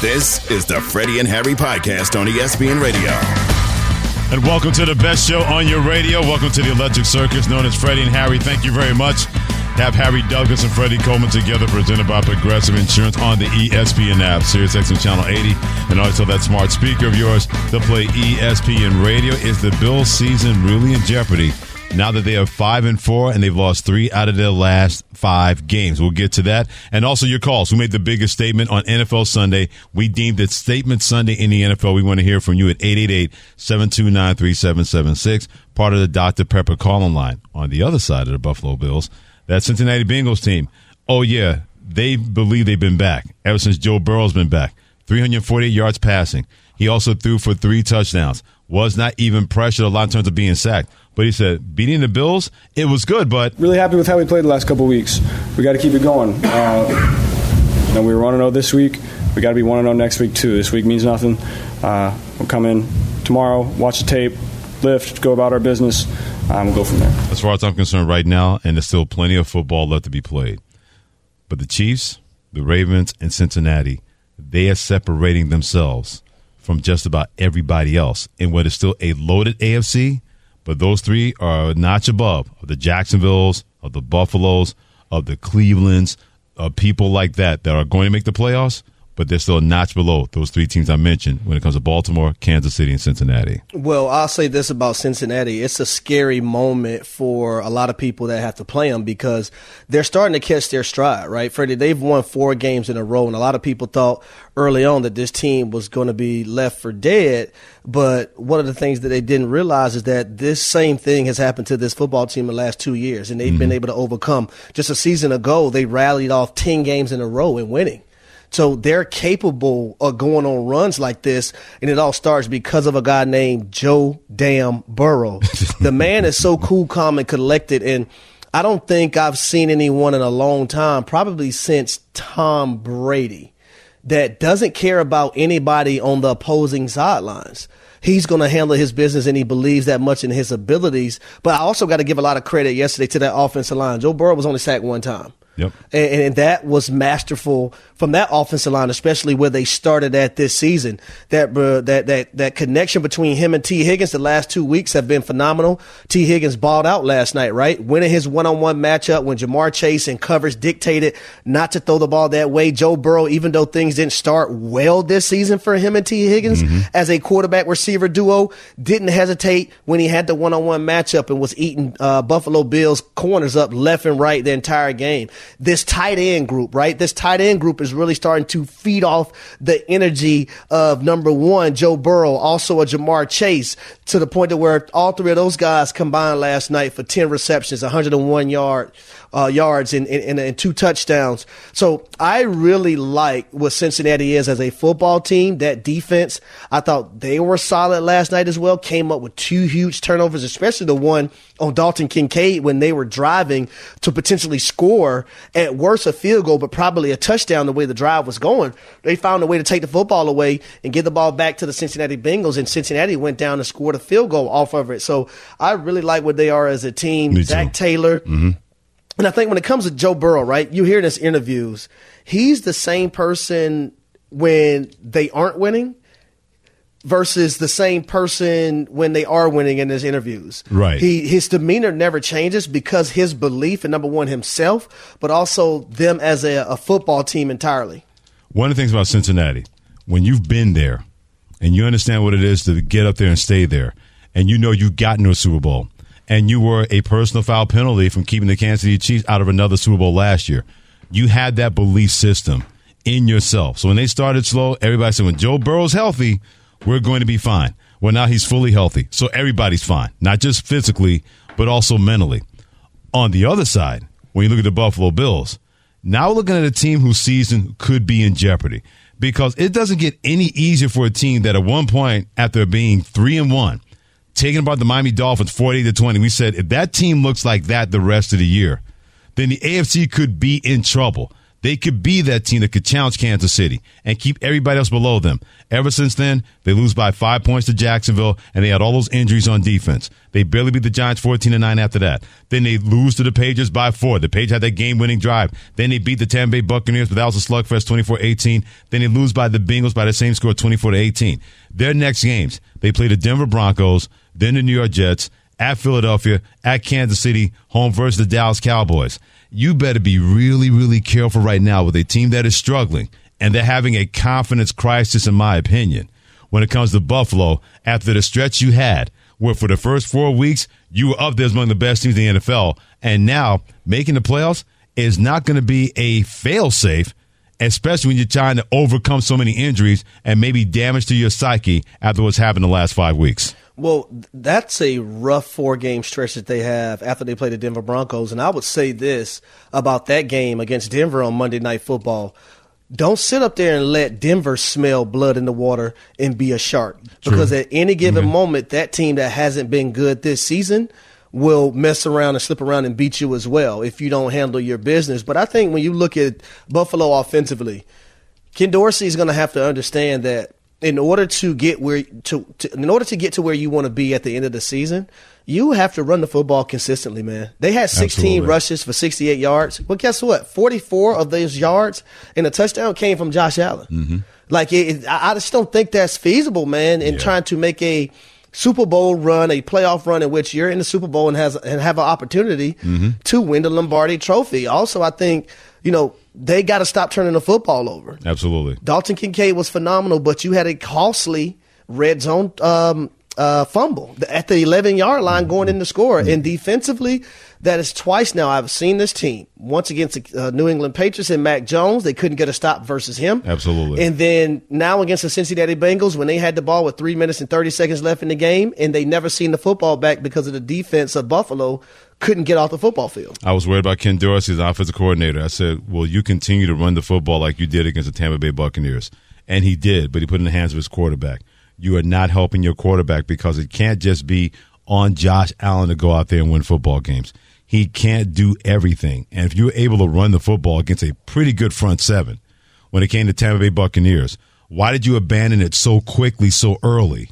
This is the Freddie and Harry podcast on ESPN Radio. And welcome to the best show on your radio. Welcome to the electric circus known as Freddie and Harry. Thank you very much. Have Harry Douglas and Freddie Coleman together, presented by Progressive Insurance on the ESPN app, SiriusXM Channel 80, and also that smart speaker of yours to play ESPN Radio. Is the Bills season really in jeopardy now that they are 5-4 and they've lost 3 out of their last 5 games? We'll get to that. And also your calls. Who made the biggest statement on NFL Sunday? We deemed it Statement Sunday in the NFL. We want to hear from you at 888-729-3776, part of the Dr. Pepper call-in line. On the other side of the Buffalo Bills, that Cincinnati Bengals team, oh yeah, they believe they've been back ever since Joe Burrow's been back. 348 yards passing. He also threw for 3 touchdowns. Was not even pressured a lot in terms of being sacked. But he said, beating the Bills, it was good, but... Really happy with how we played the last couple of weeks. We got to keep it going. And we were 1-0 this week. We got to be 1-0 next week, too. This week means nothing. We'll come in tomorrow, watch the tape, lift, go about our business. We'll go from there. As far as I'm concerned right now, and there's still plenty of football left to be played. But the Chiefs, the Ravens, and Cincinnati, they are separating themselves from just about everybody else in what is still a loaded AFC. But those 3 are a notch above of the Jacksonvilles, of the Buffaloes, of the Clevelands, of people like that that are going to make the playoffs, but they're still a notch below those 3 teams I mentioned when it comes to Baltimore, Kansas City, and Cincinnati. Well, I'll say this about Cincinnati. It's a scary moment for a lot of people that have to play them because they're starting to catch their stride, right, Freddie? They've won 4 games in a row, and a lot of people thought early on that this team was going to be left for dead. But one of the things that they didn't realize is that this same thing has happened to this football team in the last 2 years, and they've been able to overcome. Just a season ago, they rallied off 10 games in a row and winning. So they're capable of going on runs like this, and it all starts because of a guy named Joe Damn Burrow. The man is so cool, calm, and collected, and I don't think I've seen anyone in a long time, probably since Tom Brady, that doesn't care about anybody on the opposing sidelines. He's going to handle his business, and he believes that much in his abilities. But I also got to give a lot of credit yesterday to that offensive line. Joe Burrow was only sacked 1 time. Yep. And that was masterful from that offensive line, especially where they started at this season. That connection between him and T. Higgins the last 2 weeks have been phenomenal. T. Higgins balled out last night, right? Winning his one-on-one matchup when Jamar Chase and covers dictated not to throw the ball that way. Joe Burrow, even though things didn't start well this season for him and T. Higgins as a quarterback receiver duo, didn't hesitate when he had the one-on-one matchup and was eating Buffalo Bills corners up left and right the entire game. This tight end group, right? This tight end group is really starting to feed off the energy of, number one, Joe Burrow, also a Jamar Chase, to the point to where all 3 of those guys combined last night for 10 receptions, 101 yards and 2 touchdowns. So I really like what Cincinnati is as a football team. That defense, I thought they were solid last night as well. Came up with 2 huge turnovers, especially the one on Dalton Kincaid when they were driving to potentially score at worst a field goal, but probably a touchdown the way the drive was going. They found a way to take the football away and get the ball back to the Cincinnati Bengals, and Cincinnati went down and scored a field goal off of it. So I really like what they are as a team. Zach Taylor. And I think when it comes to Joe Burrow, right, you hear in his interviews, he's the same person when they aren't winning versus the same person when they are winning in his interviews. Right. His demeanor never changes because his belief in, number one, himself, but also them as a football team entirely. One of the things about Cincinnati, when you've been there and you understand what it is to get up there and stay there, and you know you've gotten to a Super Bowl, and you were a personal foul penalty from keeping the Kansas City Chiefs out of another Super Bowl last year, you had that belief system in yourself. So when they started slow, everybody said, when Joe Burrow's healthy, we're going to be fine. Well, now he's fully healthy, so everybody's fine, not just physically, but also mentally. On the other side, when you look at the Buffalo Bills, now looking at a team whose season could be in jeopardy. because it doesn't get any easier for a team that at one point, after being 3-1, taking about the Miami Dolphins 48-20, we said if that team looks like that the rest of the year, then the AFC could be in trouble. They could be that team that could challenge Kansas City and keep everybody else below them. Ever since then, they lose by 5 points to Jacksonville, and they had all those injuries on defense. They barely beat the Giants 14-9 after that. Then they lose to the Patriots by 4. The Patriots had that game-winning drive. Then they beat the Tampa Bay Buccaneers, but that was a slugfest, 24-18. Then they lose by the Bengals by the same score, 24-18. Their next games, they play the Denver Broncos, then the New York Jets, at Philadelphia, at Kansas City, home versus the Dallas Cowboys. You better be really, really careful right now with a team that is struggling, and they're having a confidence crisis, in my opinion, when it comes to Buffalo after the stretch you had, where for the first 4 weeks, you were up there as among the best teams in the NFL, and now making the playoffs is not going to be a fail-safe, especially when you're trying to overcome so many injuries and maybe damage to your psyche after what's happened the last 5 weeks. Well, that's a rough four-game stretch that they have after they play the Denver Broncos. And I would say this about that game against Denver on Monday Night Football. Don't sit up there and let Denver smell blood in the water and be a shark. True. Because at any given moment, that team that hasn't been good this season will mess around and slip around and beat you as well if you don't handle your business. But I think when you look at Buffalo offensively, Ken Dorsey is going to have to understand that in order to get where to where you want to be at the end of the season, you have to run the football consistently, man. They had 16 rushes for 68 yards. Well, guess what? 44 of those yards and a touchdown came from Josh Allen. Like, I just don't think that's feasible, man, in trying to make a Super Bowl run, a playoff run in which you're in the Super Bowl and have an opportunity to win the Lombardi Trophy. Also, I think, you know, they got to stop turning the football over. Absolutely. Dalton Kincaid was phenomenal, but you had a costly red zone fumble at the 11-yard line going in to score. And defensively, that is twice now I've seen this team. Once against the New England Patriots and Mac Jones, they couldn't get a stop versus him. Absolutely. And then now against the Cincinnati Bengals, when they had the ball with 3 minutes and 30 seconds left in the game, and they never seen the football back because of the defense of Buffalo couldn't get off the football field. I was worried about Ken Dorsey as an offensive coordinator. I said, will you continue to run the football like you did against the Tampa Bay Buccaneers? And he did, but he put it in the hands of his quarterback. You are not helping your quarterback because it can't just be on Josh Allen to go out there and win football games. He can't do everything. And if you're able to run the football against a pretty good front seven when it came to Tampa Bay Buccaneers, why did you abandon it so quickly, so early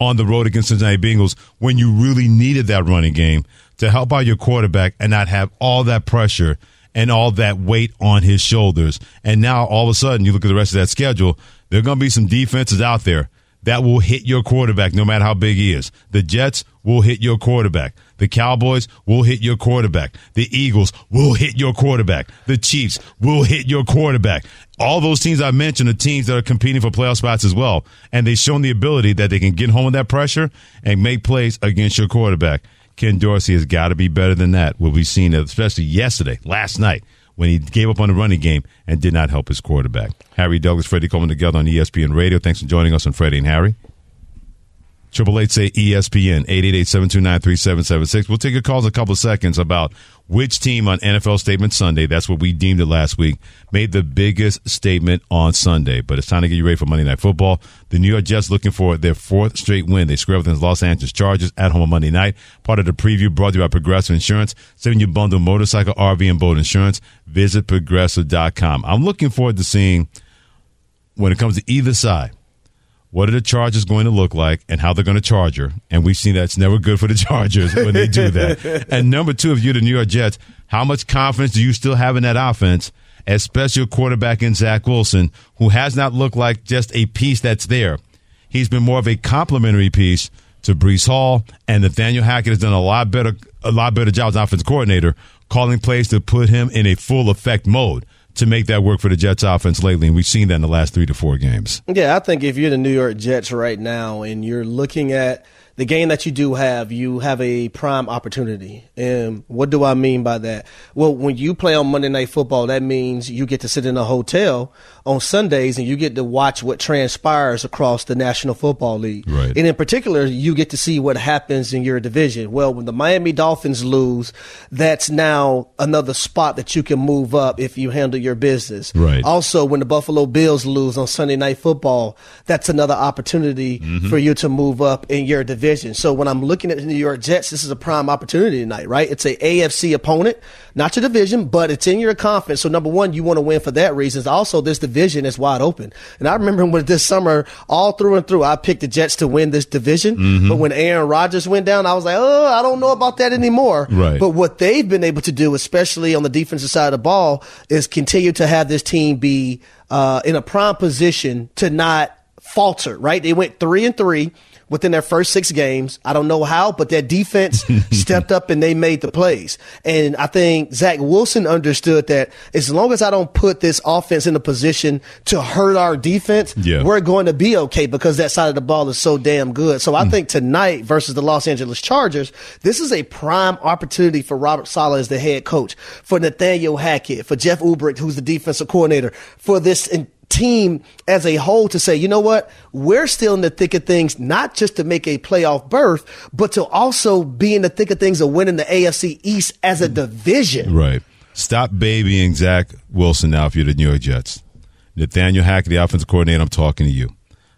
on the road against Cincinnati Bengals when you really needed that running game to help out your quarterback and not have all that pressure and all that weight on his shoulders? And now all of a sudden you look at the rest of that schedule, there are going to be some defenses out there that will hit your quarterback no matter how big he is. The Jets will hit your quarterback. The Cowboys will hit your quarterback. The Eagles will hit your quarterback. The Chiefs will hit your quarterback. All those teams I mentioned are teams that are competing for playoff spots as well, and they've shown the ability that they can get home with that pressure and make plays against your quarterback. Ken Dorsey has got to be better than that, what we've seen, especially yesterday, last night, when he gave up on the running game and did not help his quarterback. Harry Douglas, Freddie Coleman together on ESPN Radio. Thanks for joining us on Freddie and Harry. 888-SAY-ESPN, 888-729-3776. We'll take your calls in a couple of seconds about which team on NFL Statement Sunday, that's what we deemed it last week, made the biggest statement on Sunday. But it's time to get you ready for Monday Night Football. The New York Jets looking for their fourth straight win. They square up against Los Angeles Chargers at home on Monday night. Part of the preview brought to you by Progressive Insurance. Saving you bundle motorcycle, RV, and boat insurance. Visit Progressive.com. I'm looking forward to seeing, when it comes to either side, what are the Chargers going to look like and how they're going to charge her? And we've seen that's never good for the Chargers when they do that. And number two, if you're the New York Jets, how much confidence do you still have in that offense, especially a quarterback in Zach Wilson, who has not looked like just a piece that's there? He's been more of a complementary piece to Breece Hall, and Nathaniel Hackett has done a lot better job as offensive coordinator, calling plays to put him in a full effect mode to make that work for the Jets offense lately, and we've seen that in the last 3 to 4 games. Yeah, I think if you're the New York Jets right now and you're looking at the game that you do have, you have a prime opportunity. And what do I mean by that? Well, when you play on Monday Night Football, that means you get to sit in a hotel on Sundays and you get to watch what transpires across the National Football League. Right. And in particular, you get to see what happens in your division. Well, when the Miami Dolphins lose, that's now another spot that you can move up if you handle your business. Right. Also, when the Buffalo Bills lose on Sunday Night Football, that's another opportunity for you to move up in your division. So when I'm looking at the New York Jets, this is a prime opportunity tonight, right? It's a AFC opponent, not your division, but it's in your conference. So number one, you want to win for that reason. Also, this division is wide open. And I remember when this summer, all through and through, I picked the Jets to win this division. But when Aaron Rodgers went down, I was like, oh, I don't know about that anymore. Right. But what they've been able to do, especially on the defensive side of the ball, is continue to have this team be in a prime position to not falter, right? They went 3-3. Within their first six games. I don't know how, but their defense stepped up and they made the plays. And I think Zach Wilson understood that as long as I don't put this offense in a position to hurt our defense, we're going to be okay because that side of the ball is so damn good. So I think tonight versus the Los Angeles Chargers, this is a prime opportunity for Robert Saleh as the head coach, for Nathaniel Hackett, for Jeff Ulbrich, who's the defensive coordinator, for this team as a whole to say, you know what, we're still in the thick of things, not just to make a playoff berth, but to also be in the thick of things of winning the AFC East as a division. Right. Stop babying Zach Wilson now if you're the New York Jets. Nathaniel Hackett, the offensive coordinator, I'm talking to you.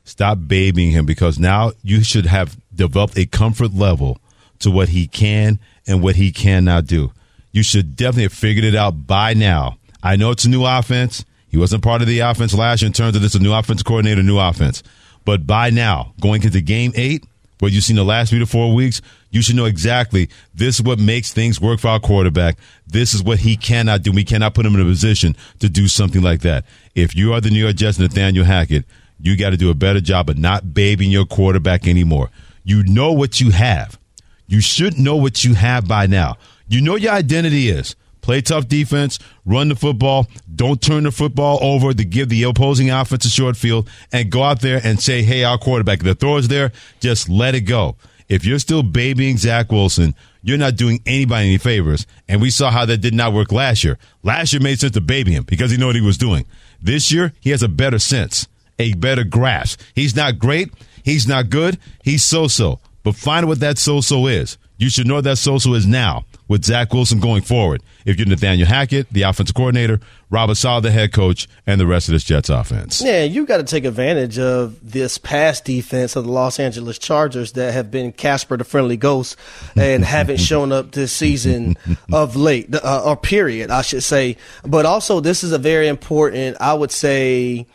Stop babying him because now you should have developed a comfort level to what he can and what he cannot do. You should definitely have figured it out by now. I know it's a new offense. He wasn't part of the offense last year in terms of this, a new offensive coordinator, new offense. But by now, going into game 8, what you've seen the last 3 to 4 weeks, you should know exactly this is what makes things work for our quarterback. This is what he cannot do. We cannot put him in a position to do something like that. If you are the New York Jets, Nathaniel Hackett, you got to do a better job of not babying your quarterback anymore. You know what you have. You should know what you have by now. You know your identity is. Play tough defense, run the football, don't turn the football over to give the opposing offense a short field, and go out there and say, hey, our quarterback, the throw is there, just let it go. If you're still babying Zach Wilson, you're not doing anybody any favors, and we saw how that did not work last year. Last year made sense to baby him because he knew what he was doing. This year, he has a better sense, a better grasp. He's not great, he's not good, he's so-so. But find what that so-so is. You should know what that so-so is now with Zach Wilson going forward. If you're Nathaniel Hackett, the offensive coordinator, Robert Saleh, the head coach, and the rest of this Jets offense. Yeah, you got to take advantage of this pass defense of the Los Angeles Chargers that have been Casper the Friendly Ghost and haven't shown up this season of late, or period, I should say. But also, this is a very important, I would say,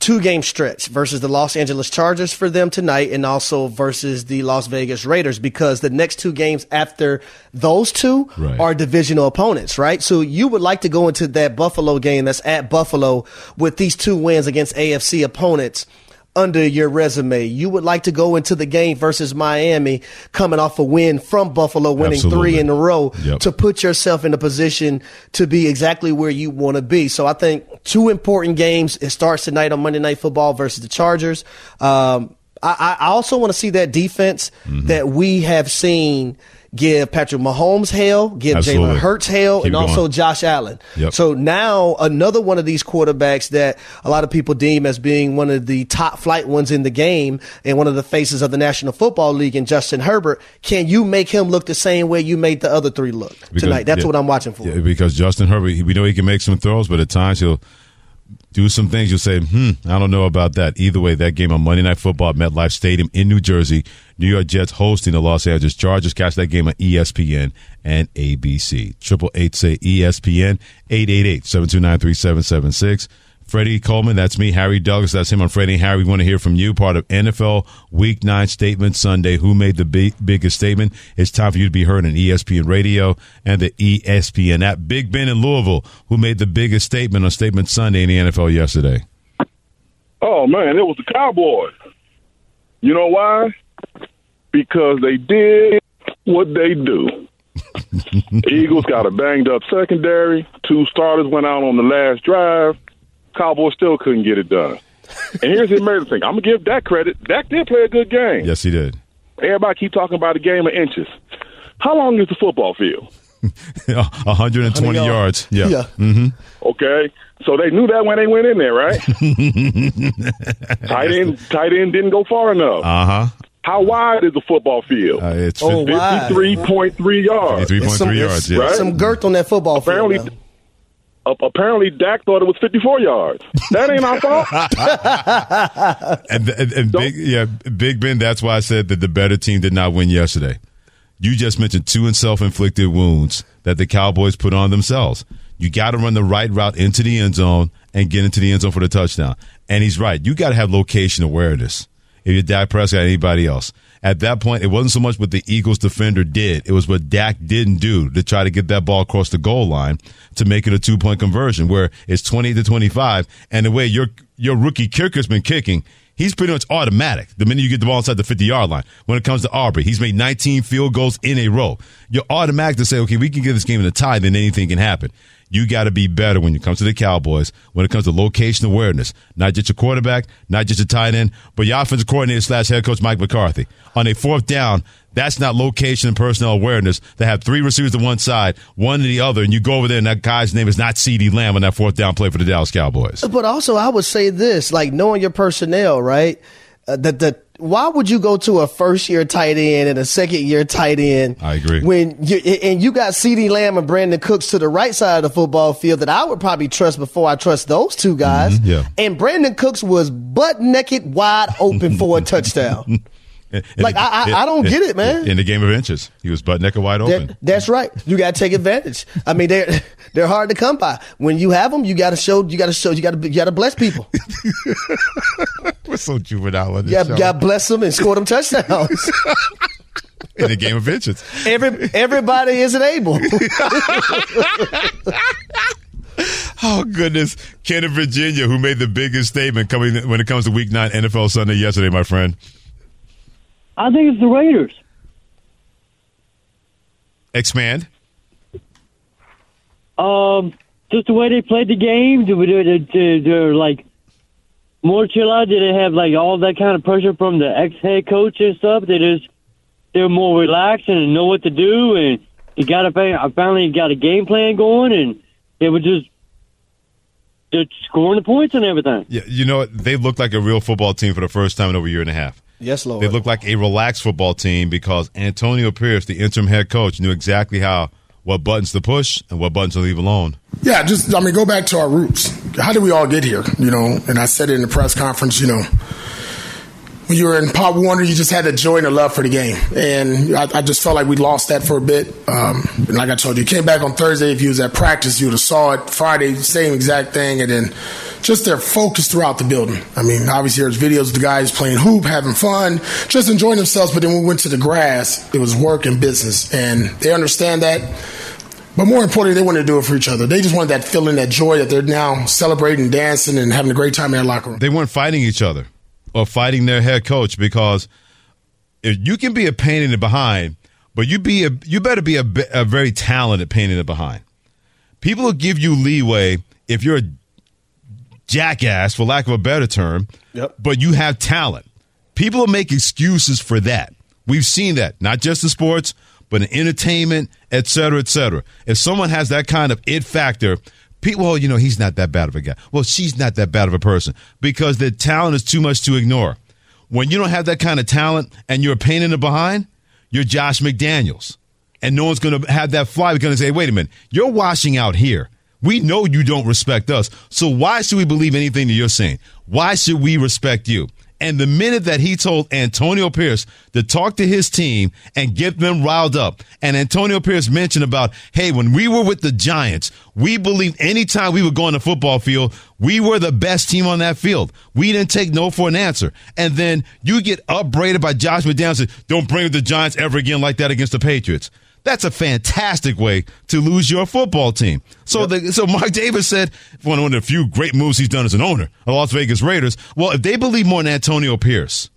2-game stretch versus the Los Angeles Chargers for them tonight and also versus the Las Vegas Raiders because the next 2 games after those two are divisional opponents, right? So you would like to go into that Buffalo game that's at Buffalo with these 2 wins against AFC opponents under your resume. You would like to go into the game versus Miami coming off a win from Buffalo, winning 3 in a row to put yourself in a position to be exactly where you want to be. So I think 2 important games. It starts tonight on Monday Night Football versus the Chargers. I also want to see that defense that we have seen give Patrick Mahomes hell, give Jalen Hurts hell, and also Josh Allen. So now another one of these quarterbacks that a lot of people deem as being one of the top flight ones in the game and one of the faces of the National Football League and Justin Herbert, can you make him look the same way you made the other 3 look tonight? That's what I'm watching for. Yeah, because Justin Herbert, we know he can make some throws, but at times he'll do some things you'll say, I don't know about that. Either way, that game on Monday Night Football at MetLife Stadium in New Jersey, New York Jets hosting the Los Angeles Chargers. Catch that game on ESPN and ABC. 888-SAY-ESPN, 888-729-3776. Freddie Coleman, that's me. Harry Douglas, that's him on Freddie and Harry. We want to hear from you. Part of NFL Week 9 Statement Sunday. Who made the biggest statement? It's time for you to be heard on ESPN Radio and the ESPN app. Big Ben in Louisville, who made the biggest statement on Statement Sunday in the NFL yesterday? Oh, man, it was the Cowboys. You know why? Because they did what they do. Eagles got a banged-up secondary. 2 starters went out on the last drive. Cowboys still couldn't get it done. And here's the amazing thing. I'm going to give Dak credit. Dak did play a good game. Yes, he did. Everybody keep talking about a game of inches. How long is the football field? 120 yards. Yeah. Mm-hmm. Okay. So they knew that when they went in there, right? Tight end didn't go far enough. How wide is the football field? It's 53.3 yards. 53.3 yards, yeah. Right? Some girth on that football field. Apparently, Dak thought it was 54 yards. That ain't our fault. Big Ben, that's why I said that the better team did not win yesterday. You just mentioned two self-inflicted wounds that the Cowboys put on themselves. You got to run the right route into the end zone and get into the end zone for the touchdown. And he's right. You got to have location awareness. If you're Dak Prescott or anybody else. At that point, it wasn't so much what the Eagles defender did. It was what Dak didn't do to try to get that ball across the goal line to make it a two-point conversion where it's 28-25. And the way your rookie kicker's been kicking, he's pretty much automatic the minute you get the ball inside the 50-yard line. When it comes to Aubrey, he's made 19 field goals in a row. You're automatic to say, okay, we can get this game in a tie, then anything can happen. You got to be better when it comes to the Cowboys, when it comes to location awareness. Not just your quarterback, not just your tight end, but your offensive coordinator / head coach Mike McCarthy. On a fourth down, that's not location and personnel awareness. They have three receivers to one side, one to the other, and you go over there and that guy's name is not CeeDee Lamb on that fourth down play for the Dallas Cowboys. But also I would say this, like knowing your personnel, right? Why would you go to a first-year tight end and a second-year tight end? I agree. When you got CeeDee Lamb and Brandon Cooks to the right side of the football field that I would probably trust before I trust those two guys. Mm-hmm, yeah. And Brandon Cooks was butt-naked wide open for a touchdown. I don't get it, man. In the game of inches, he was butt-naked wide open. That's right. You got to take advantage. I mean, they're hard to come by. When you have them, you got to show. You got to bless people. We're so juvenile on this show. You got to bless them and score them touchdowns. In the game of inches, everybody isn't able. Oh, goodness. Ken of Virginia, who made the biggest statement when it comes to Week 9 NFL Sunday yesterday, my friend. I think it's the Raiders. Expand. Just the way they played the game. They're like more chill out. They didn't have like all that kind of pressure from the ex-head coach and stuff. They're more relaxed and know what to do. And I finally got a game plan going, and they were just. They're scoring the points and everything. Yeah, you know what? They looked like a real football team for the first time in over a year and a half. Yes, Lord. They look like a relaxed football team because Antonio Pierce, the interim head coach, knew exactly what buttons to push and what buttons to leave alone. Yeah, go back to our roots. How did we all get here? You know, and I said it in the press conference, you know, when you were in Pop Warner, you just had the joy and the love for the game. And I just felt like we lost that for a bit. And like I told you, came back on Thursday. If you was at practice, you would have saw it. Friday, same exact thing. And then just their focus throughout the building. I mean, obviously there's videos of the guys playing hoop, having fun, just enjoying themselves. But then when we went to the grass, it was work and business. And they understand that. But more importantly, they wanted to do it for each other. They just wanted that feeling, that joy that they're now celebrating, dancing, and having a great time in their locker room. They weren't fighting each other. Or fighting their head coach, because if you can be a pain in the behind, but you better be a very talented pain in the behind. People will give you leeway if you're a jackass, for lack of a better term, but you have talent. People will make excuses for that. We've seen that, not just in sports, but in entertainment, et cetera, et cetera. If someone has that kind of it factor, well, you know, he's not that bad of a guy. Well, she's not that bad of a person, because the talent is too much to ignore. When you don't have that kind of talent and you're a pain in the behind, you're Josh McDaniels. And no one's going to have that fly. They're going to say, wait a minute, you're washing out here. We know you don't respect us. So why should we believe anything that you're saying? Why should we respect you? And the minute that he told Antonio Pierce to talk to his team and get them riled up, and Antonio Pierce mentioned about, hey, when we were with the Giants, we believed anytime we would go on the football field, we were the best team on that field. We didn't take no for an answer. And then you get upbraided by Josh McDaniels and don't bring up the Giants ever again like that against the Patriots. That's a fantastic way to lose your football team. So Mark Davis said, one of the few great moves he's done as an owner of the Las Vegas Raiders, well, if they believe more in Antonio Pierce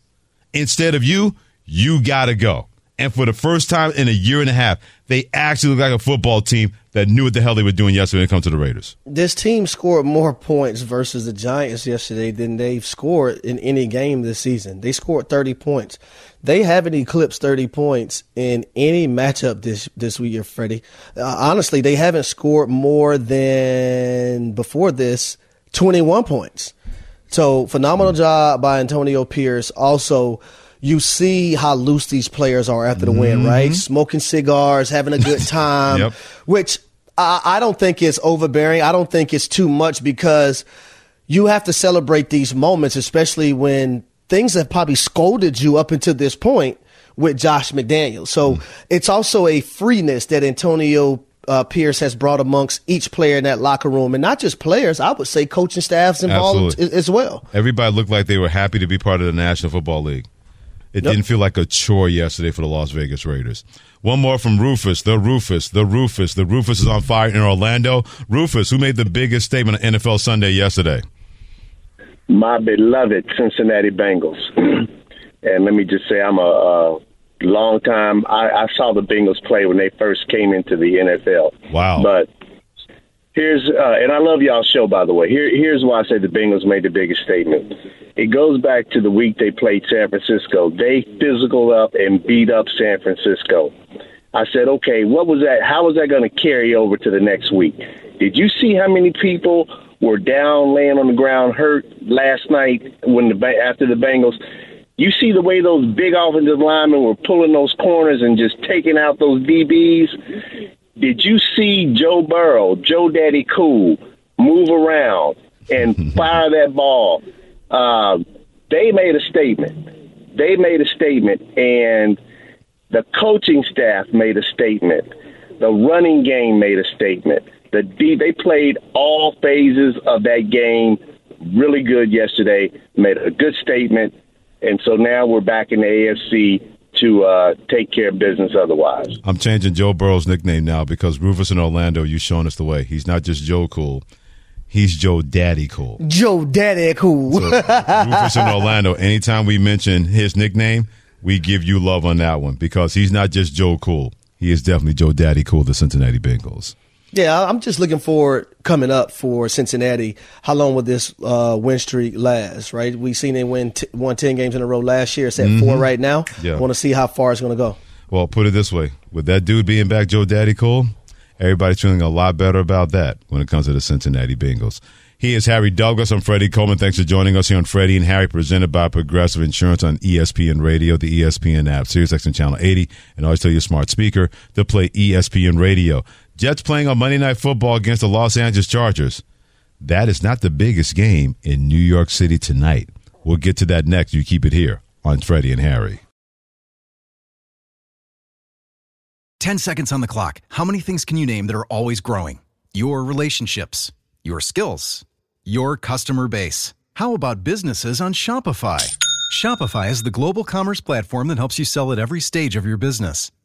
instead of you, you got to go. And for the first time in a year and a half, they actually look like a football team that knew what the hell they were doing yesterday when it comes to the Raiders. This team scored more points versus the Giants yesterday than they've scored in any game this season. They scored 30 points. They haven't eclipsed 30 points in any matchup this year, Freddie. Honestly, they haven't scored more than, before this, 21 points. So phenomenal job by Antonio Pierce. Also, you see how loose these players are after the win, right? Smoking cigars, having a good time, which I don't think is overbearing. I don't think it's too much because you have to celebrate these moments, especially when things have probably scolded you up until this point with Josh McDaniels. So it's also a freeness that Antonio Pierce has brought amongst each player in that locker room, and not just players, I would say coaching staffs involved as well. Everybody looked like they were happy to be part of the National Football League. It didn't feel like a chore yesterday for the Las Vegas Raiders. One more from Rufus. The Rufus is on fire in Orlando. Rufus, who made the biggest statement on NFL Sunday yesterday? My beloved Cincinnati Bengals. And let me just say I'm a long time. I saw the Bengals play when they first came into the NFL. Wow. But here's and I love y'all's show, by the way. Here's why I say the Bengals made the biggest statement. It goes back to the week they played San Francisco. They physical up and beat up San Francisco. I said, okay, what was that? How was that going to carry over to the next week? Did you see how many people were down, laying on the ground, hurt last night when after the Bengals? You see the way those big offensive linemen were pulling those corners and just taking out those DBs. Did you see Joe Burrow, Joe Daddy Cool, move around and fire that ball? They made a statement. They made a statement, and the coaching staff made a statement. The running game made a statement. They played all phases of that game really good yesterday, made a good statement, and so now we're back in the AFC to take care of business otherwise. I'm changing Joe Burrow's nickname now because Rufus in Orlando, you've shown us the way. He's not just Joe Cool. He's Joe Daddy Cool. Joe Daddy Cool. So, Rufus in Orlando, anytime we mention his nickname, we give you love on that one because he's not just Joe Cool. He is definitely Joe Daddy Cool, the Cincinnati Bengals. Yeah, I'm just looking forward coming up for Cincinnati. How long will this win streak last, right? We've seen they won 10 games in a row last year. It's at 4 right now. Yeah. I want to see how far it's going to go. Well, put it this way. With that dude being back, Joe Daddy Cole, everybody's feeling a lot better about that when it comes to the Cincinnati Bengals. He is Harry Douglas. I'm Freddie Coleman. Thanks for joining us here on Freddie and Harry, presented by Progressive Insurance on ESPN Radio, the ESPN app, SiriusXM Channel 80, and always tell your smart speaker to play ESPN Radio. Jets playing on Monday Night Football against the Los Angeles Chargers. That is not the biggest game in New York City tonight. We'll get to that next. You keep it here on Freddie and Harry. 10 seconds on the clock. How many things can you name that are always growing? Your relationships, your skills, your customer base. How about businesses on Shopify? Shopify is the global commerce platform that helps you sell at every stage of your business.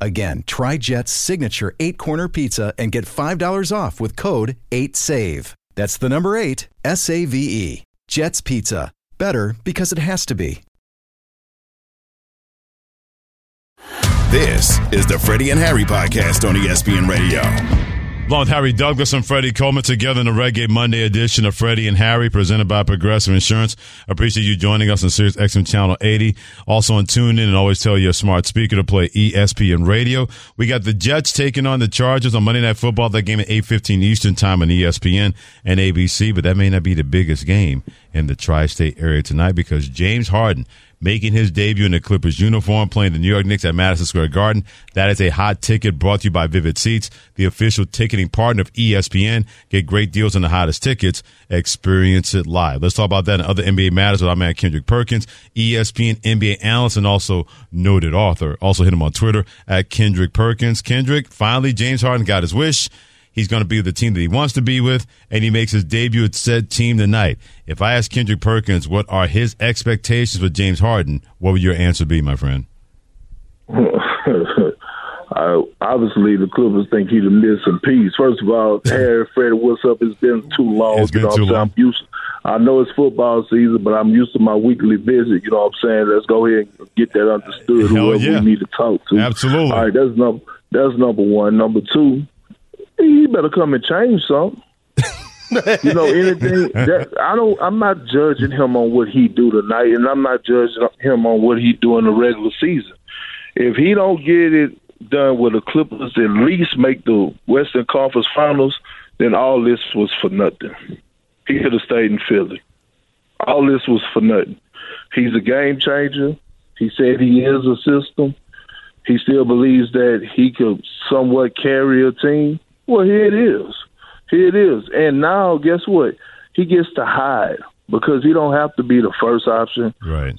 Again, try Jet's signature 8-corner pizza and get $5 off with code 8SAVE. That's the number 8, S-A-V-E. Jet's Pizza. Better because it has to be. This is the Freddie and Harry podcast on ESPN Radio. Along with Harry Douglas and Freddie Coleman, together in the Reggae Monday edition of Freddie and Harry, presented by Progressive Insurance. I appreciate you joining us on SiriusXM Channel 80. Also on TuneIn, and always tell your smart speaker to play ESPN Radio. We got the Jets taking on the Chargers on Monday Night Football. That game at 8:15 Eastern Time on ESPN and ABC, but that may not be the biggest game in the tri-state area tonight because James Harden making his debut in the Clippers uniform, playing the New York Knicks at Madison Square Garden. That is a hot ticket brought to you by Vivid Seats, the official ticketing partner of ESPN. Get great deals on the hottest tickets. Experience it live. Let's talk about that and other NBA matters with our man Kendrick Perkins, ESPN NBA analyst and also noted author. Also hit him on Twitter at Kendrick Perkins. Kendrick, finally James Harden got his wish. He's going to be with the team that he wants to be with, and he makes his debut at said team tonight. If I ask Kendrick Perkins what are his expectations with James Harden, what would your answer be, my friend? Obviously, the Clippers think he's a missing piece. First of all, Harry, Freddie, what's up? It's been too long. It's been too long. I know it's football season, but I'm used to my weekly visit. You know what I'm saying? Let's go ahead and get that understood, whoever we need to talk to. Absolutely. All right, that's number one. Number two, he better come and change something. You know, anything that I'm not judging him on what he do tonight, and I'm not judging him on what he do in the regular season. If he don't get it done with the Clippers, at least make the Western Conference Finals, then all this was for nothing. He could have stayed in Philly. All this was for nothing. He's a game changer. He said he is a system. He still believes that he could somewhat carry a team. Well, here it is. Here it is. And now, guess what? He gets to hide because he don't have to be the first option,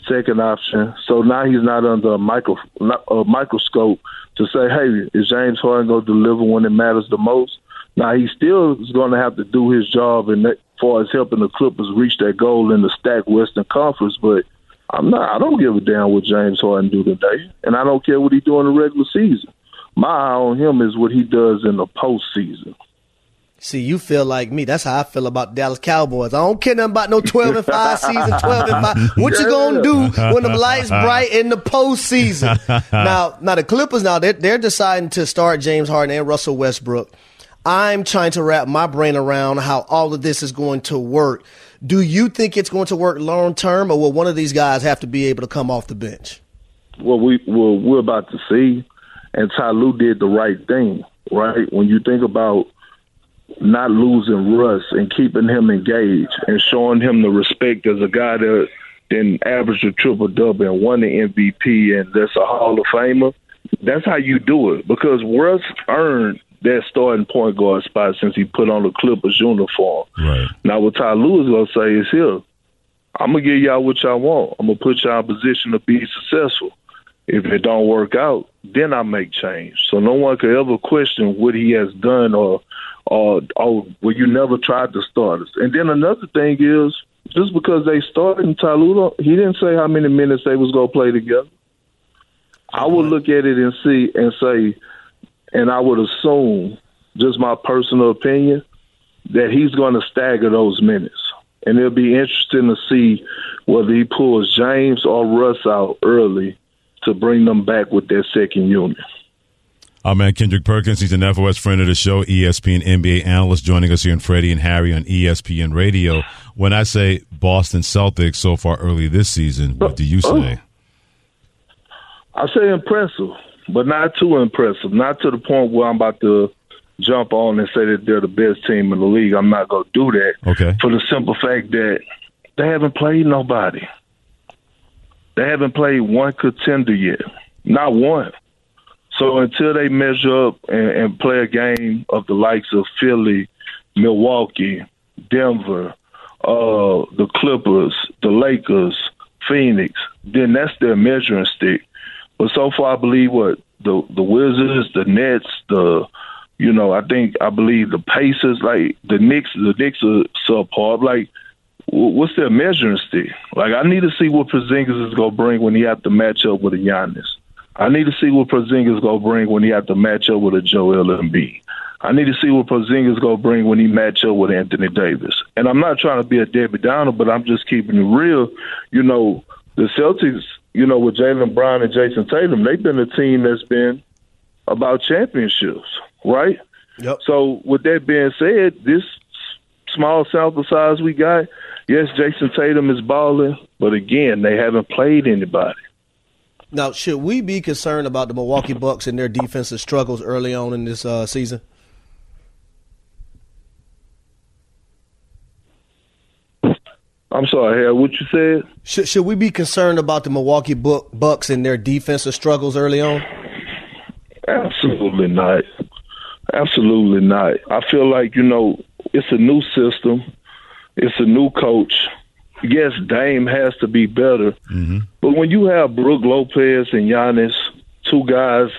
second option. So now he's not under a microscope to say, hey, is James Harden going to deliver when it matters the most? Now, he still is going to have to do his job as far as helping the Clippers reach their goal in the stacked Western Conference, but I don't give a damn what James Harden do today, and I don't care what he do in the regular season. My eye on him is what he does in the postseason. See, you feel like me. That's how I feel about Dallas Cowboys. I don't care nothing about no 12-5 season, 12-5. What you gonna do when the lights bright in the postseason? Now the Clippers, they're deciding to start James Harden and Russell Westbrook. I'm trying to wrap my brain around how all of this is going to work. Do you think it's going to work long term, or will one of these guys have to be able to come off the bench? Well, we're about to see. And Ty Lue did the right thing, right? When you think about not losing Russ and keeping him engaged and showing him the respect as a guy that then averaged a triple-double and won the MVP and that's a Hall of Famer, that's how you do it. Because Russ earned that starting point guard spot since he put on the Clippers uniform. Right. Now what Ty Lue is going to say is, here, I'm going to give y'all what y'all want. I'm going to put y'all in position to be successful. If it don't work out, then I make change. So no one could ever question what he has done or you never tried to start us. And then another thing is, just because they started in Ty Lue, he didn't say how many minutes they was going to play together. I would look at it and see and say, and I would assume, just my personal opinion, that he's going to stagger those minutes. And it'll be interesting to see whether he pulls James or Russ out early to bring them back with their second unit. Our man Kendrick Perkins, he's an FOS friend of the show, ESPN NBA analyst, joining us here in Freddie and Harry on ESPN Radio. When I say Boston Celtics so far early this season, what do you say? I say impressive, but not too impressive. Not to the point where I'm about to jump on and say that they're the best team in the league. I'm not going to do that. Okay. For the simple fact that they haven't played nobody. They haven't played one contender yet, not one. So until they measure up and play a game of the likes of Philly Milwaukee, Denver, the Clippers, the Lakers, Phoenix, then that's their measuring stick. But so far, I believe the Wizards, the Nets, I believe the Pacers, like the Knicks are subpar. Like, what's their measuring stick? Like, I need to see what Porzingis is going to bring when he has to match up with a Giannis. I need to see what Porzingis is going to bring when he has to match up with a Joel Embiid. I need to see what Porzingis is going to bring when he match up with Anthony Davis. And I'm not trying to be a Debbie Downer, but I'm just keeping it real. You know, the Celtics, you know, with Jaylen Brown and Jason Tatum, they've been a team that's been about championships, right? Yep. So with that being said, this small sample size we got, yes, Jason Tatum is balling, but again, they haven't played anybody. Now, should we be concerned about the Milwaukee Bucks and their defensive struggles early on in this season? I'm sorry, Harry, what you said? Should we be concerned about the Milwaukee Bucks and their defensive struggles early on? Absolutely not. Absolutely not. I feel like, you know, it's a new system. It's a new coach. Yes, Dame has to be better. Mm-hmm. But when you have Brook Lopez and Giannis, two guys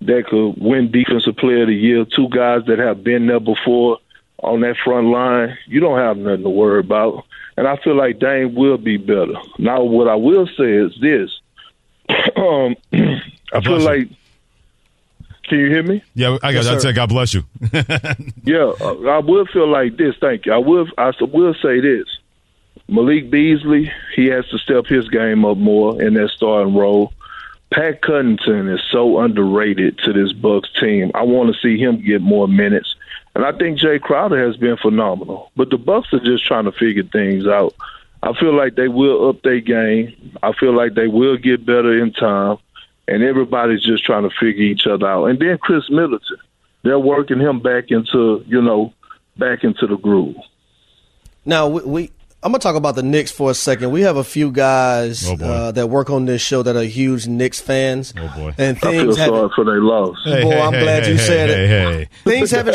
that could win Defensive Player of the Year, two guys that have been there before on that front line, you don't have nothing to worry about. And I feel like Dame will be better. Now, what I will say is this. I feel like – can you hear me? Yeah, I got that. Yes, God bless you. Yeah, I will feel like this. Thank you. I will say this. Malik Beasley, he has to step his game up more in that starting role. Pat Connaughton is so underrated to this Bucks team. I want to see him get more minutes. And I think Jay Crowder has been phenomenal. But the Bucks are just trying to figure things out. I feel like they will up their game. I feel like they will get better in time. And everybody's just trying to figure each other out. And then Chris Middleton, they're working him back into the groove. Now, I'm going to talk about the Knicks for a second. We have a few guys that work on this show that are huge Knicks fans. Oh, boy. And things I feel sorry for their loss. Hey, boy, I'm glad you said it. Things haven't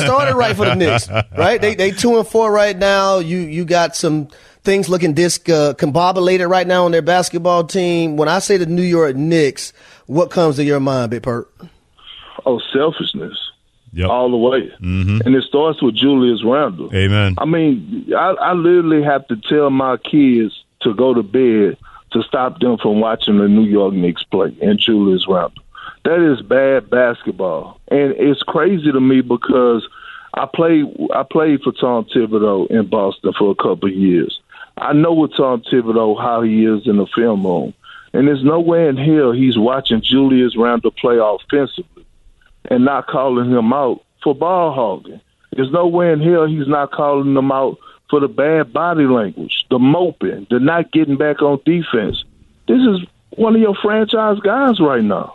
started right for the Knicks, right? They 2-4 right now. You got some things looking discombobulated right now on their basketball team. When I say the New York Knicks, what comes to your mind, Big Perk? Oh, selfishness. Yep. All the way. Mm-hmm. And it starts with Julius Randle. Amen. I mean, I literally have to tell my kids to go to bed to stop them from watching the New York Knicks play and Julius Randle. That is bad basketball. And it's crazy to me because I played for Tom Thibodeau in Boston for a couple of years. I know with Tom Thibodeau how he is in the film room. And there's no way in hell he's watching Julius Randle play offensively and not calling him out for ball hogging. There's no way in hell he's not calling them out for the bad body language, the moping, the not getting back on defense. This is one of your franchise guys right now.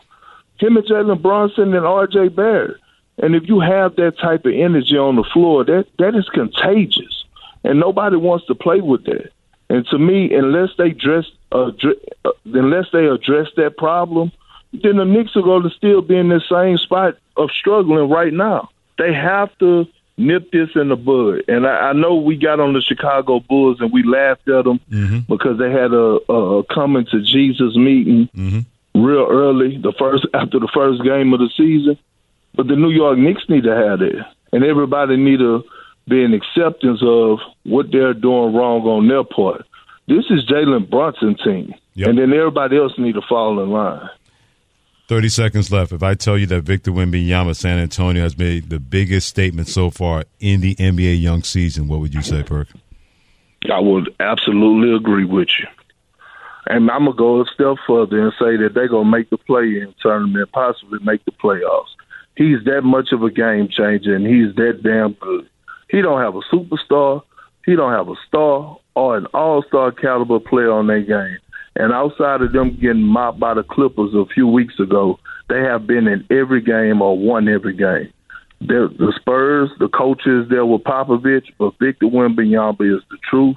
Him and Jalen Brunson and R.J. Barrett. And if you have that type of energy on the floor, that is contagious. And nobody wants to play with that. And to me, unless they address that problem, then the Knicks are going to still be in the same spot of struggling right now. They have to nip this in the bud. And I know we got on the Chicago Bulls and we laughed at them mm-hmm. because they had a coming to Jesus meeting mm-hmm. real early, after the first game of the season. But the New York Knicks need to have that. And everybody need to be in acceptance of what they're doing wrong on their part. This is Jalen Brunson's team. Yep. And then everybody else need to fall in line. 30 seconds left. If I tell you that Victor Wembanyama, San Antonio, has made the biggest statement so far in the NBA young season, what would you say, Perk? I would absolutely agree with you. And I'm going to go a step further and say that they're going to make the play-in tournament, possibly make the playoffs. He's that much of a game changer, and he's that damn good. He don't have a superstar. He don't have a star or an all-star caliber player on their game. And outside of them getting mopped by the Clippers a few weeks ago, they have been in every game or won every game. The Spurs, the coaches there with Popovich, but Victor Wembanyama is the truth.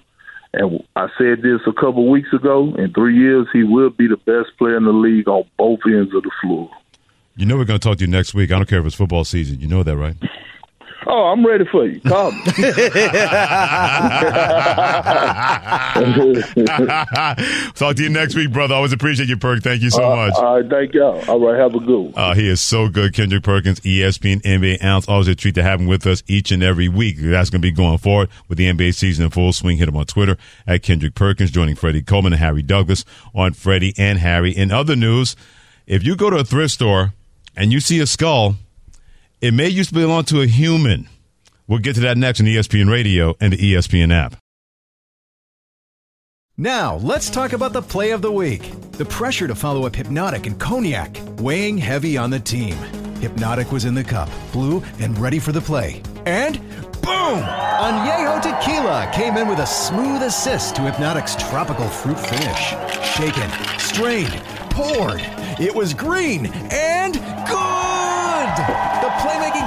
And I said this a couple weeks ago, in 3 years, he will be the best player in the league on both ends of the floor. You know we're going to talk to you next week. I don't care if it's football season. You know that, right? Oh, I'm ready for you. Call me. Talk to you next week, brother. Always appreciate you, Perk. Thank you so much. All right, thank y'all. All right, have a good one. He is so good, Kendrick Perkins, ESPN NBA Ounce. Always a treat to have him with us each and every week. That's going to be going forward with the NBA season in full swing. Hit him on Twitter at Kendrick Perkins, joining Freddie Coleman and Harry Douglas on Freddie and Harry. In other news, if you go to a thrift store and you see a skull, it may used to belong to a human. We'll get to that next on ESPN Radio and the ESPN app. Now, let's talk about the play of the week. The pressure to follow up Hypnotic and Cognac, weighing heavy on the team. Hypnotic was in the cup, blue, and ready for the play. And boom! Añejo Tequila came in with a smooth assist to Hypnotic's tropical fruit finish. Shaken, strained, poured. It was green and good! The playmaking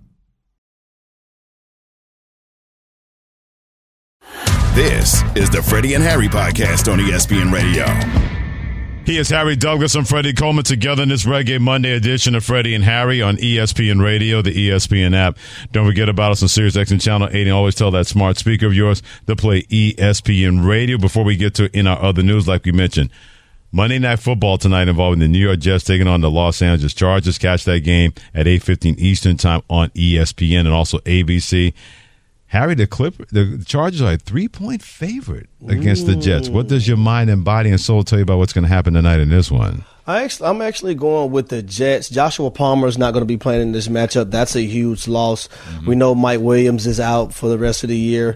This is the Freddie and Harry podcast on ESPN Radio. He is Harry Douglas and Freddie Coleman together in this Reggae Monday edition of Freddie and Harry on ESPN Radio, the ESPN app. Don't forget about us on SiriusXM Channel 80. Always tell that smart speaker of yours to play ESPN Radio. Before we get to in our other news, like we mentioned, Monday Night Football tonight involving the New York Jets taking on the Los Angeles Chargers. Catch that game at 8:15 Eastern time on ESPN and also ABC. Harry, the Chargers are a 3-point favorite against the Jets. What does your mind and body and soul tell you about what's going to happen tonight in this one? I'm actually going with the Jets. Joshua Palmer is not going to be playing in this matchup. That's a huge loss. Mm-hmm. We know Mike Williams is out for the rest of the year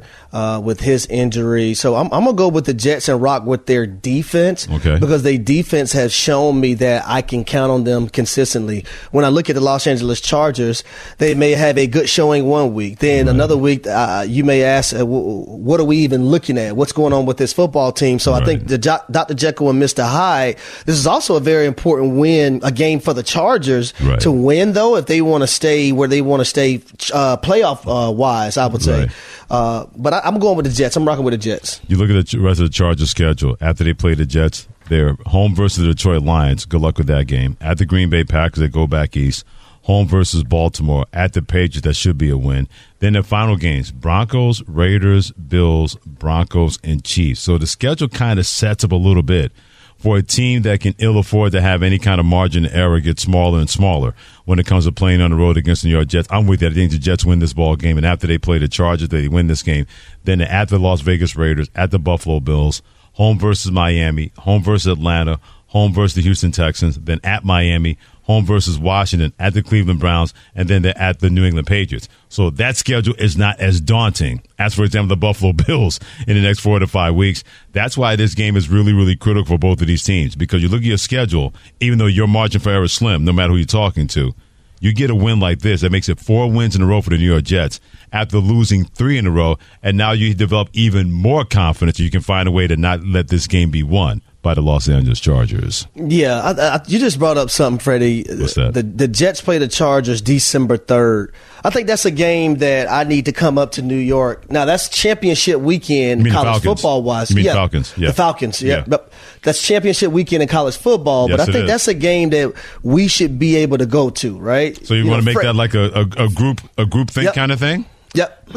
with his injury. So I'm going to go with the Jets and rock with their defense because their defense has shown me that I can count on them consistently. When I look at the Los Angeles Chargers, they may have a good showing one week. Then another week, you may ask, what are we even looking at? What's going on with this football team? So I think the Dr. Jekyll and Mr. Hyde, this is also a very important win, a game for the Chargers to win, though, if they want to stay where they want to stay playoff wise, I would say. But I'm going with the Jets. I'm rocking with the Jets. You look at the rest of the Chargers schedule. After they play the Jets, they're home versus the Detroit Lions. Good luck with that game. At the Green Bay Packers, they go back east. Home versus Baltimore. At the Patriots, that should be a win. Then the final games, Broncos, Raiders, Bills, Broncos, and Chiefs. So the schedule kind of sets up a little bit for a team that can ill afford to have any kind of margin of error get smaller and smaller when it comes to playing on the road against the New York Jets. I'm with you. I think the Jets win this ball game, and after they play the Chargers, they win this game. Then at the Las Vegas Raiders, at the Buffalo Bills, home versus Miami, home versus Atlanta, home versus the Houston Texans, then at Miami, home versus Washington, at the Cleveland Browns, and then they're at the New England Patriots. So that schedule is not as daunting as, for example, the Buffalo Bills in the next 4 to 5 weeks. That's why this game is really, really critical for both of these teams, because you look at your schedule, even though your margin for error is slim, no matter who you're talking to, you get a win like this. That makes it 4 wins in a row for the New York Jets after losing 3 in a row, and now you develop even more confidence. You can find a way to not let this game be won by the Los Angeles Chargers. Yeah, you just brought up something, Freddie. What's that? The Jets play the Chargers December 3rd. I think that's a game that I need to come up to New York. Now, that's championship weekend college football-wise. You mean Falcons? Yeah. The Falcons, yeah. But that's championship weekend in college football, but I think that's a game that we should be able to go to, right? So you want to make that like a group thing kind of thing? Yep.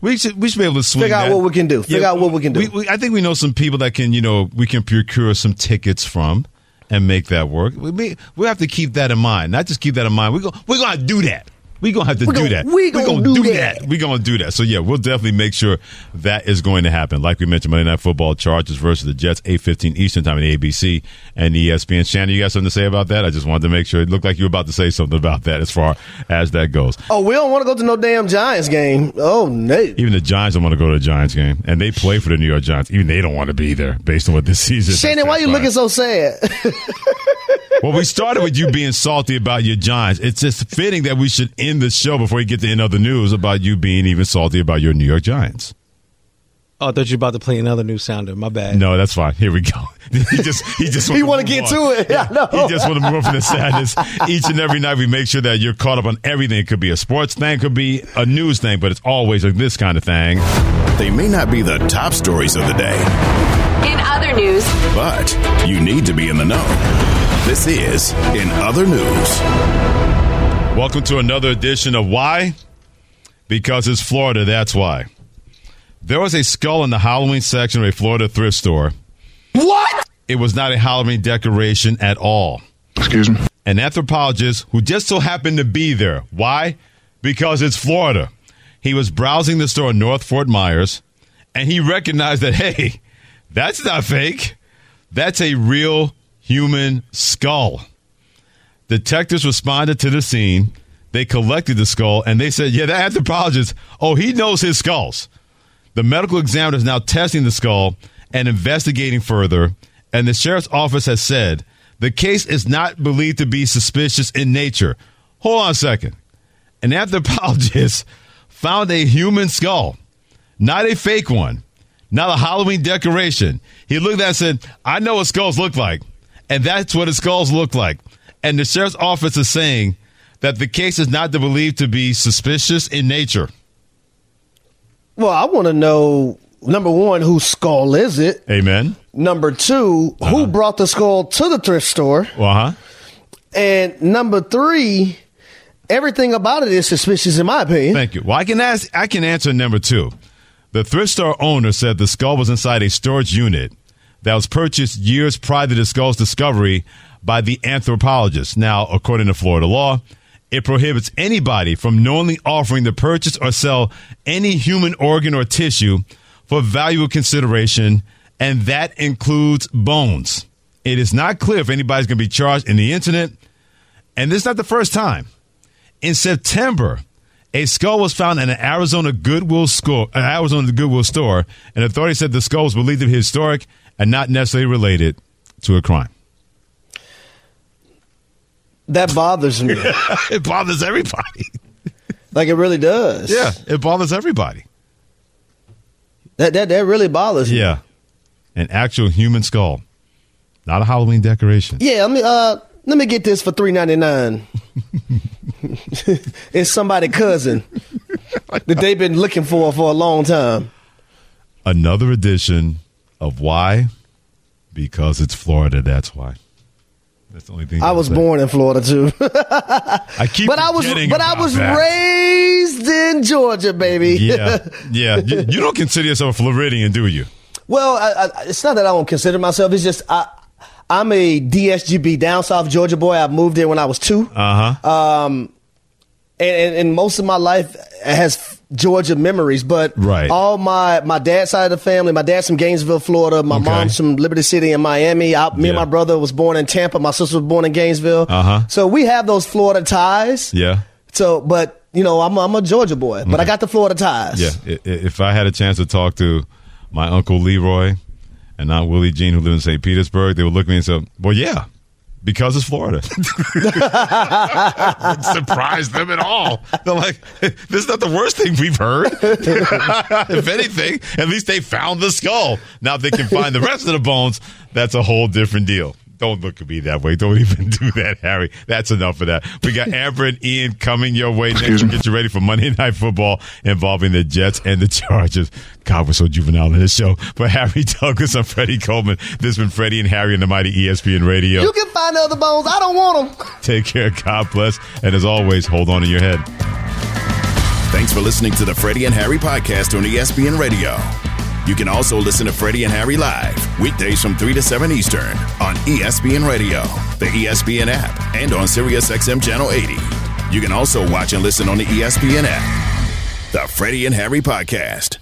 We should be able to swing that. Figure out what we can do. I think we know some people that can, we can procure some tickets from and make that work. We have to keep that in mind. Not just keep that in mind. We're going to do that. We're going to have to do that. We're going to do that. We're going to do that. So, yeah, we'll definitely make sure that is going to happen. Like we mentioned, Monday Night Football, Chargers versus the Jets, 8:15 Eastern Time on ABC and ESPN. Shannon, you got something to say about that? I just wanted to make sure. It looked like you were about to say something about that as far as that goes. Oh, we don't want to go to no damn Giants game. Oh, no. Even the Giants don't want to go to a Giants game. And they play for the New York Giants. Even they don't want to be there based on what this season is. Shannon, why are you looking so sad? Well, we started with you being salty about your Giants. It's just fitting that we should end the show before you get to any other news about you being even salty about your New York Giants. Oh, I thought you were about to play another new sounder. My bad. No, that's fine. Here we go. He just want to get on to it. Yeah, no. He just want to move on from the sadness. Each and every night we make sure that you're caught up on everything. It could be a sports thing, could be a news thing, but it's always like this kind of thing. They may not be the top stories of the day. In other news. But you need to be in the know. This is In Other News. Welcome to another edition of Why? Because it's Florida, that's why. There was a skull in the Halloween section of a Florida thrift store. What? It was not a Halloween decoration at all. Excuse me. An anthropologist who just so happened to be there. Why? Because it's Florida. He was browsing the store in North Fort Myers, and he recognized that, hey, that's not fake. That's a real human skull. Detectives responded to the scene. They collected the skull, and they said, yeah, the anthropologist, he knows his skulls. The medical examiner is now testing the skull and investigating further, and the sheriff's office has said the case is not believed to be suspicious in nature. Hold on a second. An anthropologist found a human skull, not a fake one, not a Halloween decoration. He looked at it and said, I know what skulls look like. And that's what his skulls look like. And the sheriff's office is saying that the case is not believed to be suspicious in nature. Well, I want to know, number one, whose skull is it? Amen. Number two, who brought the skull to the thrift store? Uh-huh. And number three, everything about it is suspicious in my opinion. Thank you. Well, I can answer number two. The thrift store owner said the skull was inside a storage unit that was purchased years prior to the skull's discovery by the anthropologist. Now, according to Florida law, it prohibits anybody from knowingly offering to purchase or sell any human organ or tissue for valuable consideration, and that includes bones. It is not clear if anybody's going to be charged in the incident, and this is not the first time. In September, a skull was found in an Arizona Goodwill store, and authorities said the skull was believed to be historic and not necessarily related to a crime. That bothers me. It bothers everybody. Like, it really does. Yeah, it bothers everybody. That really bothers me. Yeah. An actual human skull. Not a Halloween decoration. Yeah, let me get this for $3.99. It's somebody's cousin that they've been looking for a long time. Another edition of Why? Because it's Florida, that's why. That's the only thing. I was born in Florida too. I was raised in Georgia, baby. Yeah. You don't consider yourself a Floridian, do you? Well, it's not that I don't consider myself. It's just I'm a DSGB down south Georgia boy. I moved there when I was 2. Uh huh. And most of my life has Georgia memories, but all my dad's side of the family, my dad's from Gainesville, Florida, my mom's from Liberty City in Miami. Me and my brother was born in Tampa. My sister was born in Gainesville. So we have those Florida ties. So, but you know, I'm a Georgia boy, but I got the Florida ties. If I had a chance to talk to my uncle Leroy and Aunt Willie Jean, who live in St. Petersburg, they would look at me and say, "Well, yeah, because it's Florida." It surprised them at all. They're like, this is not the worst thing we've heard. If anything, at least they found the skull. Now if they can find the rest of the bones, that's a whole different deal. Don't look at me that way. Don't even do that, Harry. That's enough of that. We got Amber and Ian coming your way next to get you ready for Monday Night Football involving the Jets and the Chargers. God, we're so juvenile in this show. But Harry Douglas, I'm Freddie Coleman. This has been Freddie and Harry on the mighty ESPN Radio. You can find other bones. I don't want them. Take care. God bless. And as always, hold on to your head. Thanks for listening to the Freddie and Harry podcast on ESPN Radio. You can also listen to Freddie and Harry live weekdays from 3 to 7 Eastern on ESPN Radio, the ESPN app, and on SiriusXM Channel 80. You can also watch and listen on the ESPN app. The Freddie and Harry Podcast.